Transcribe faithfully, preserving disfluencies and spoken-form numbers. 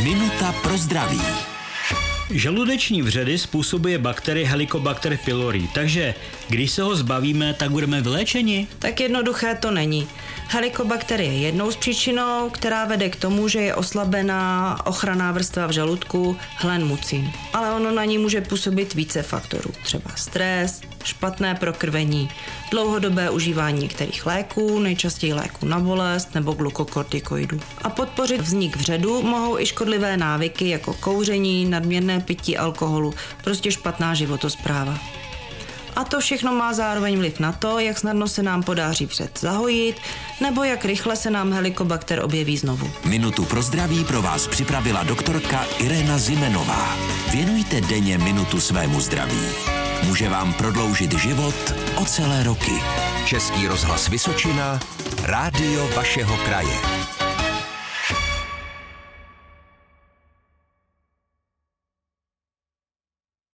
Minuta pro zdraví. Žaludeční vředy způsobuje bakterie Helicobacter pylori, takže když se ho zbavíme, tak budeme vyléčeni? Tak jednoduché to není. Helicobacter je jednou z příčinou, která vede k tomu, že je oslabená ochranná vrstva v žaludku, hlen mucin. Ale ono na ní může působit více faktorů, třeba stres, špatné prokrvení, dlouhodobé užívání některých léků, nejčastěji léků na bolest nebo glukokortikoidů. A podpořit vznik vředu mohou i škodlivé návyky jako kouření, nadměrné pití alkoholu, prostě špatná životospráva. A to všechno má zároveň vliv na to, jak snadno se nám podaří vřed zahojit, nebo jak rychle se nám Helicobacter objeví znovu. Minutu pro zdraví pro vás připravila doktorka Irena Zimenová. Věnujte denně minutu svému zdraví. Může vám prodloužit život o celé roky. Český rozhlas Vysočina, rádio vašeho kraje.